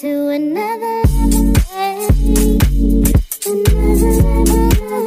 To another level, another level.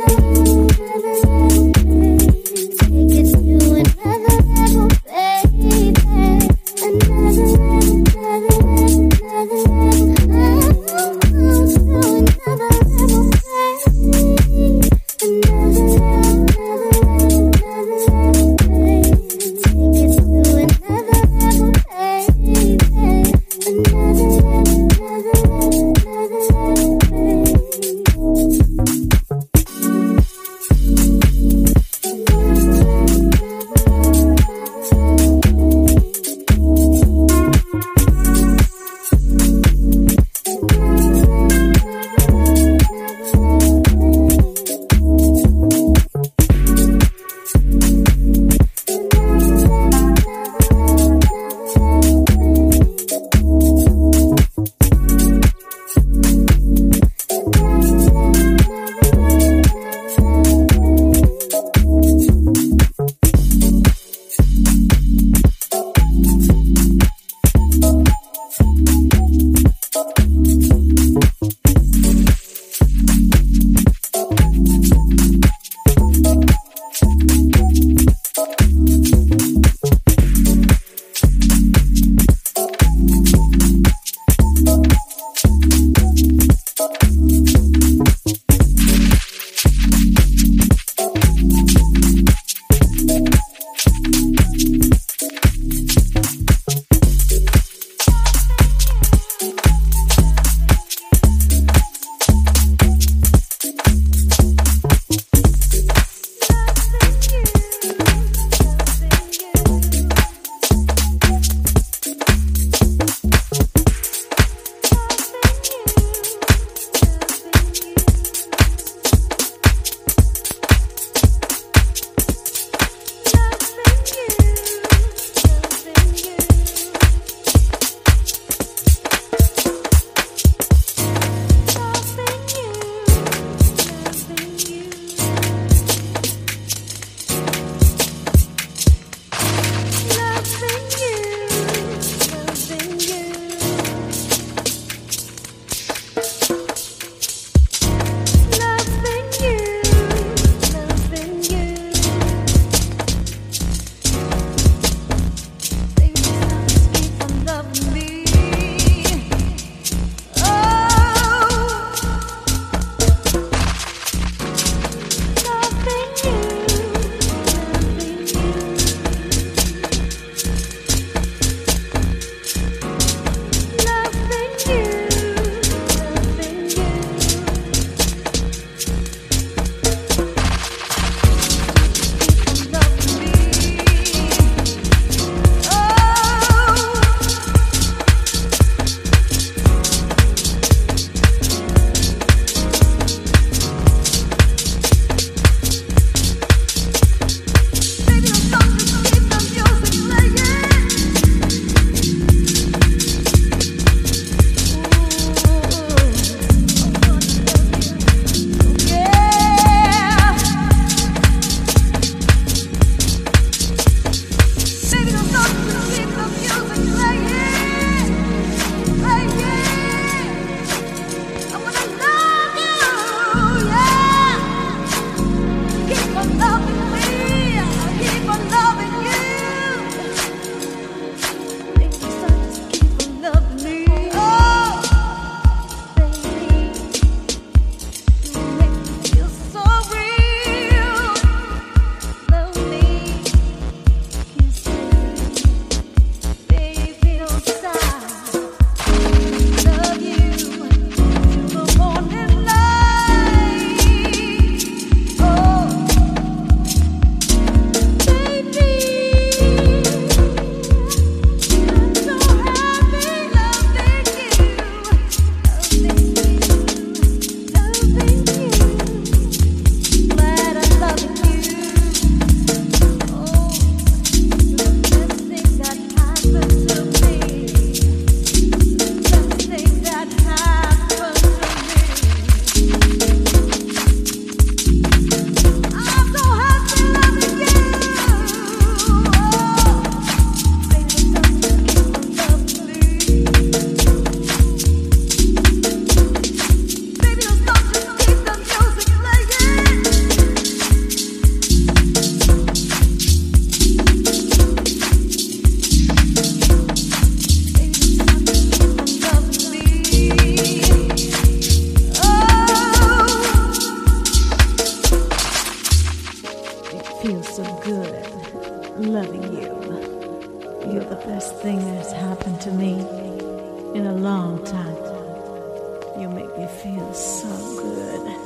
feels so good loving you. You're the best thing that's happened to me in a long time. You make me feel so good.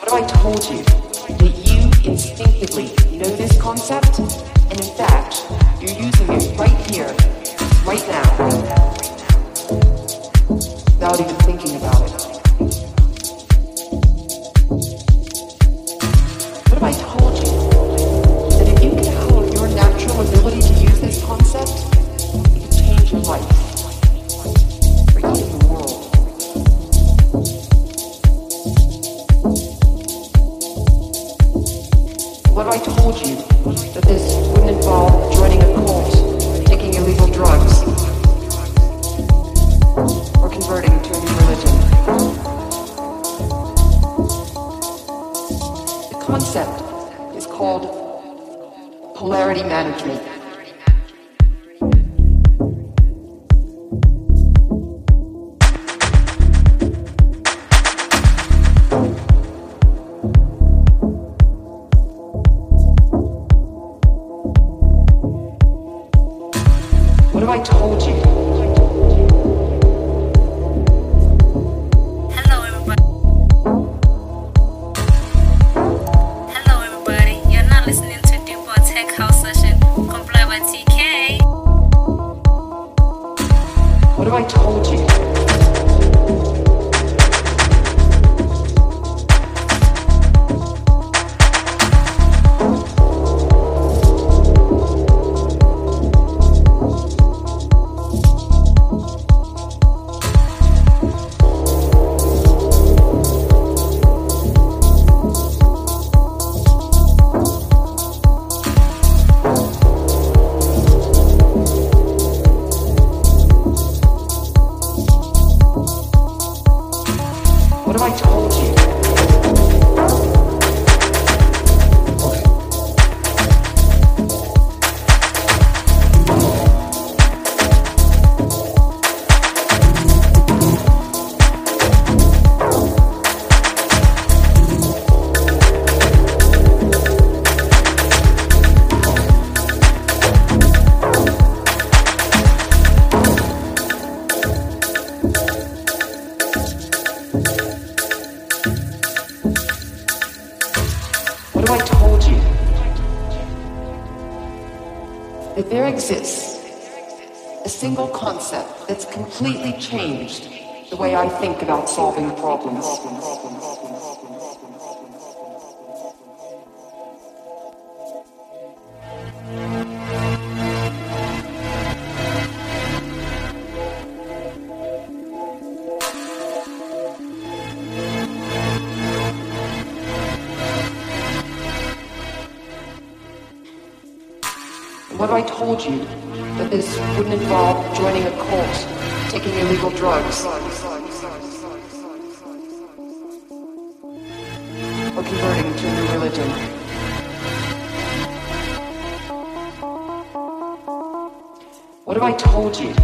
What have I told you? That you instinctively know this concept, and in fact, you're using it right here, right now, without even thinking about it. What have I told you? That if you can hone your natural ability to use this concept, it can change your life. I told you that this wouldn't involve joining a cult, taking illegal drugs, or converting to a new religion. The concept is called polarity management. I told you. Hello, everybody. Hello, everybody. You're not listening to Deep-Tech House Session. Comply by TK. What have I told you? I told you. I told you that there exists a single concept that's completely changed the way I think about solving problems. What if I told you that this wouldn't involve joining a cult, taking illegal drugs, or converting to a new religion? What if I told you?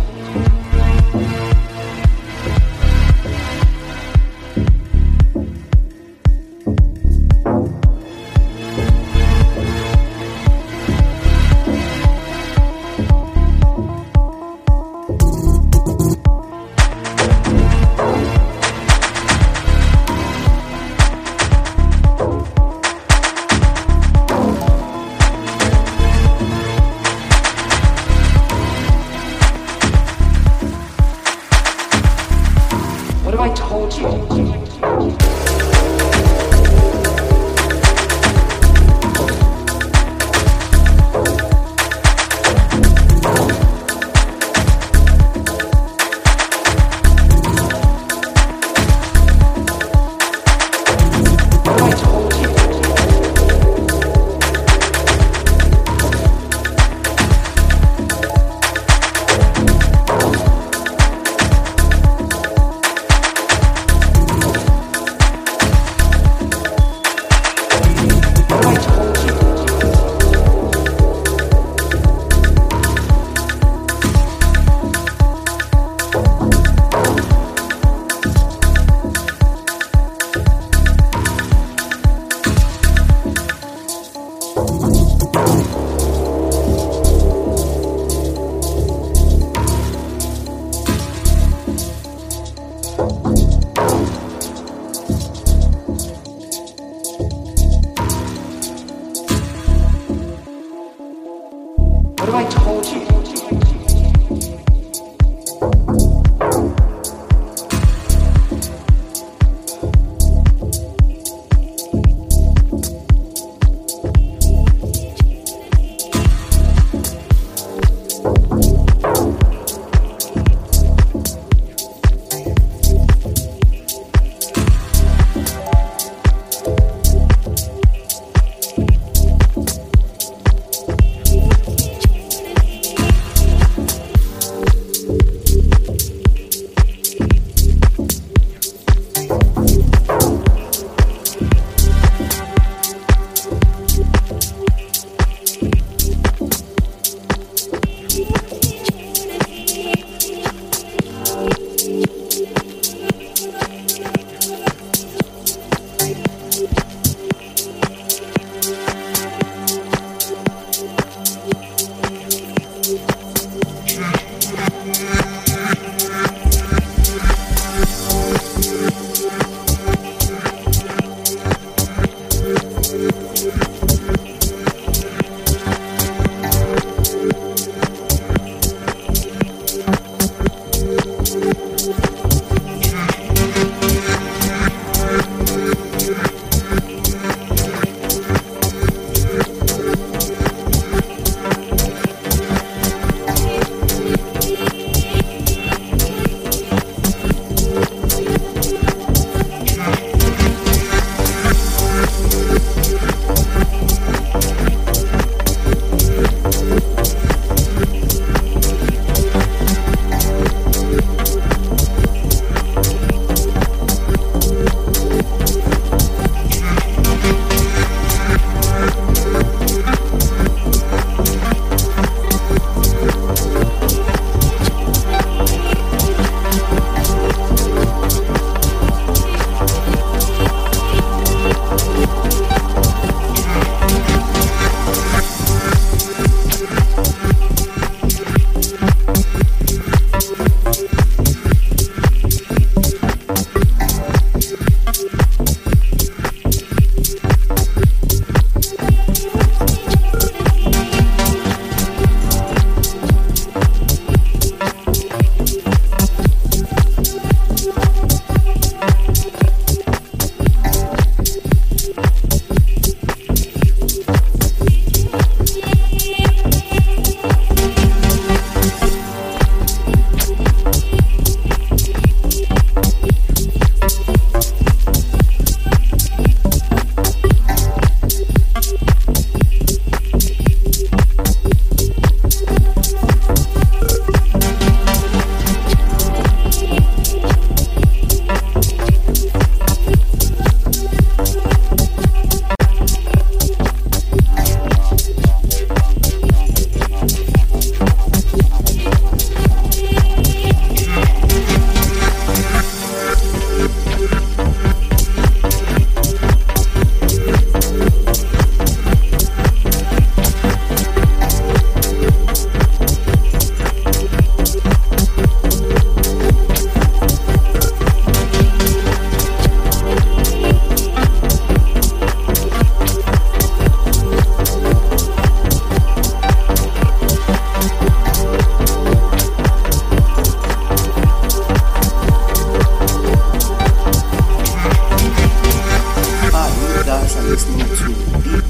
listening to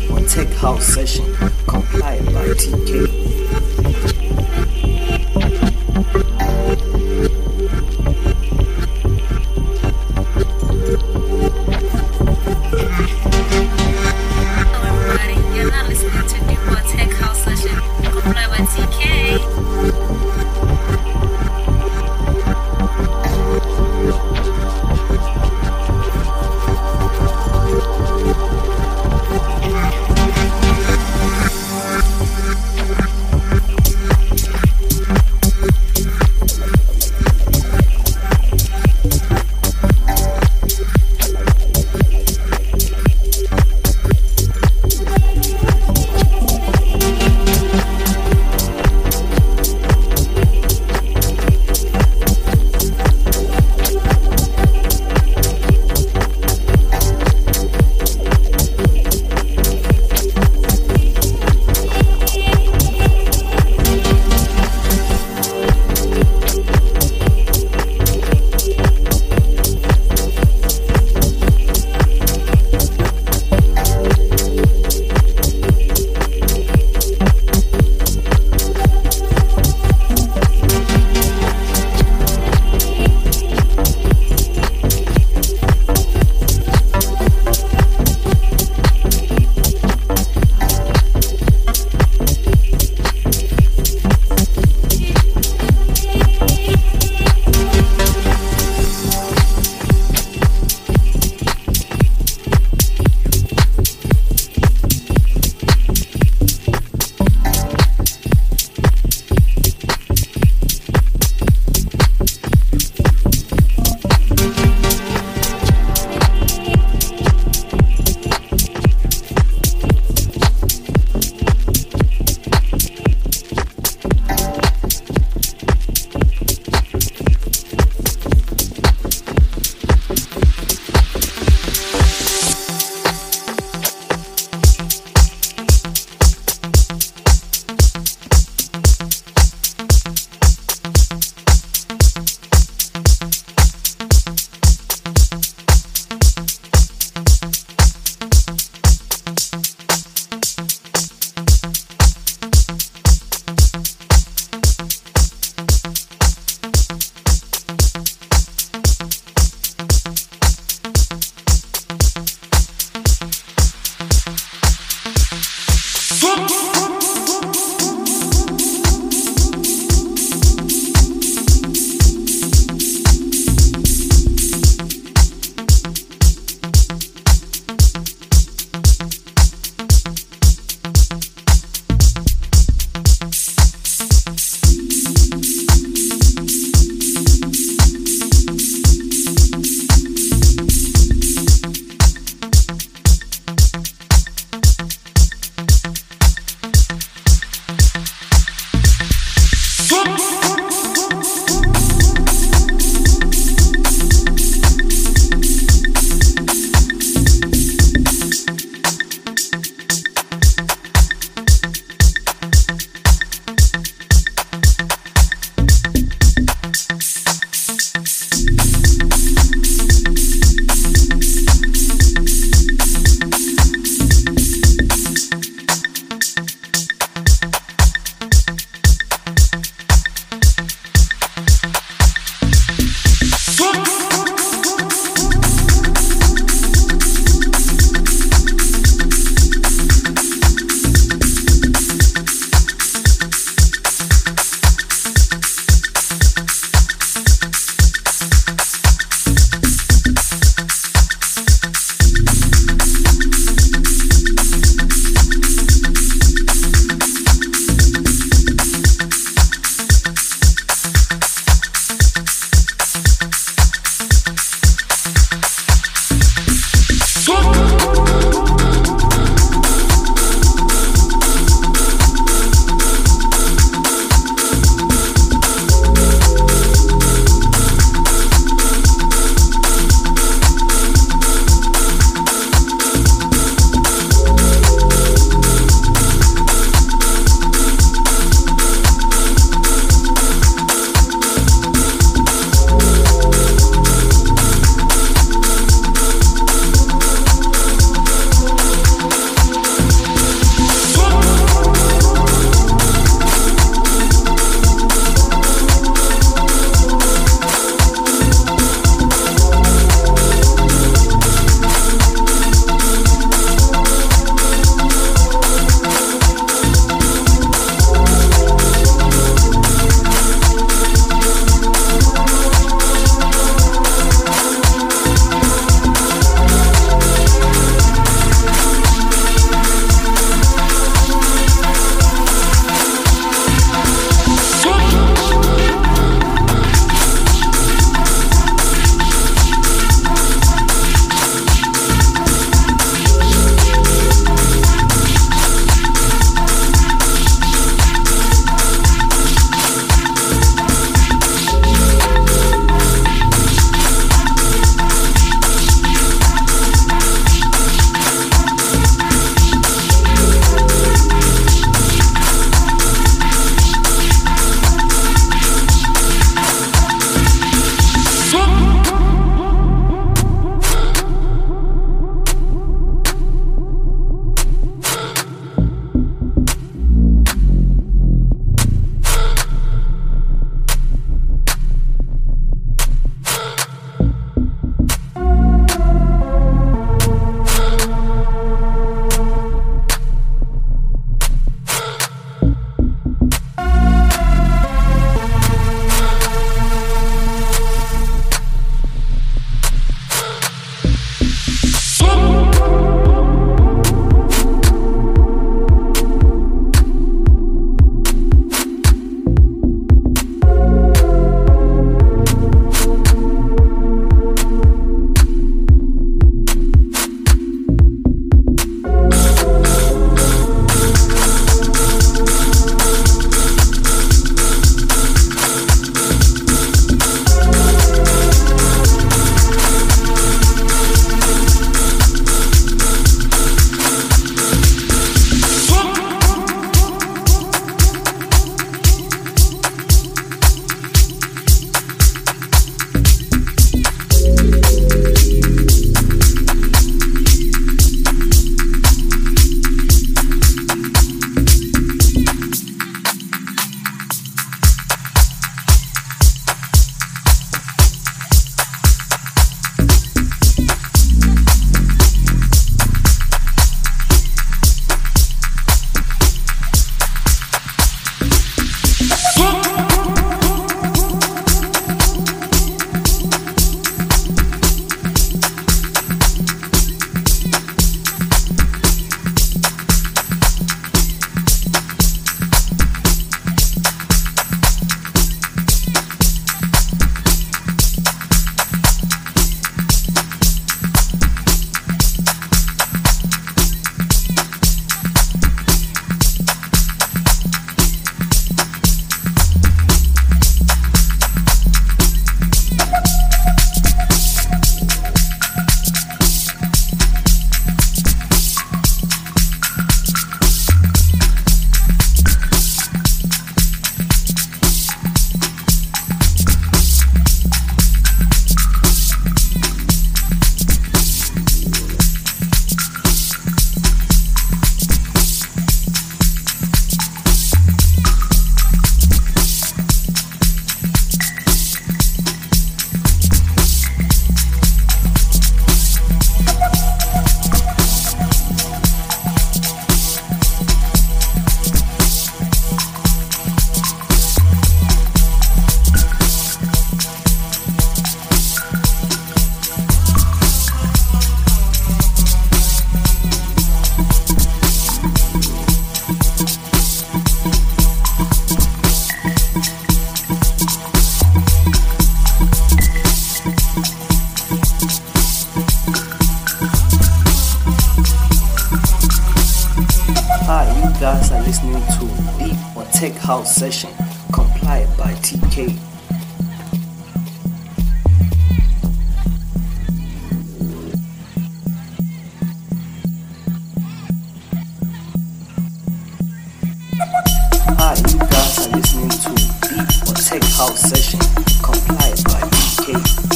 Deep-Tech House Session, compiled by TK. Hello everybody, you're now listening to Deep-Tech House Session, compiled by TK. Hi, you guys are listening to Deep-Tech House Session, complied by TK. Hi, you guys are listening to Deep-Tech House Session, complied by TK.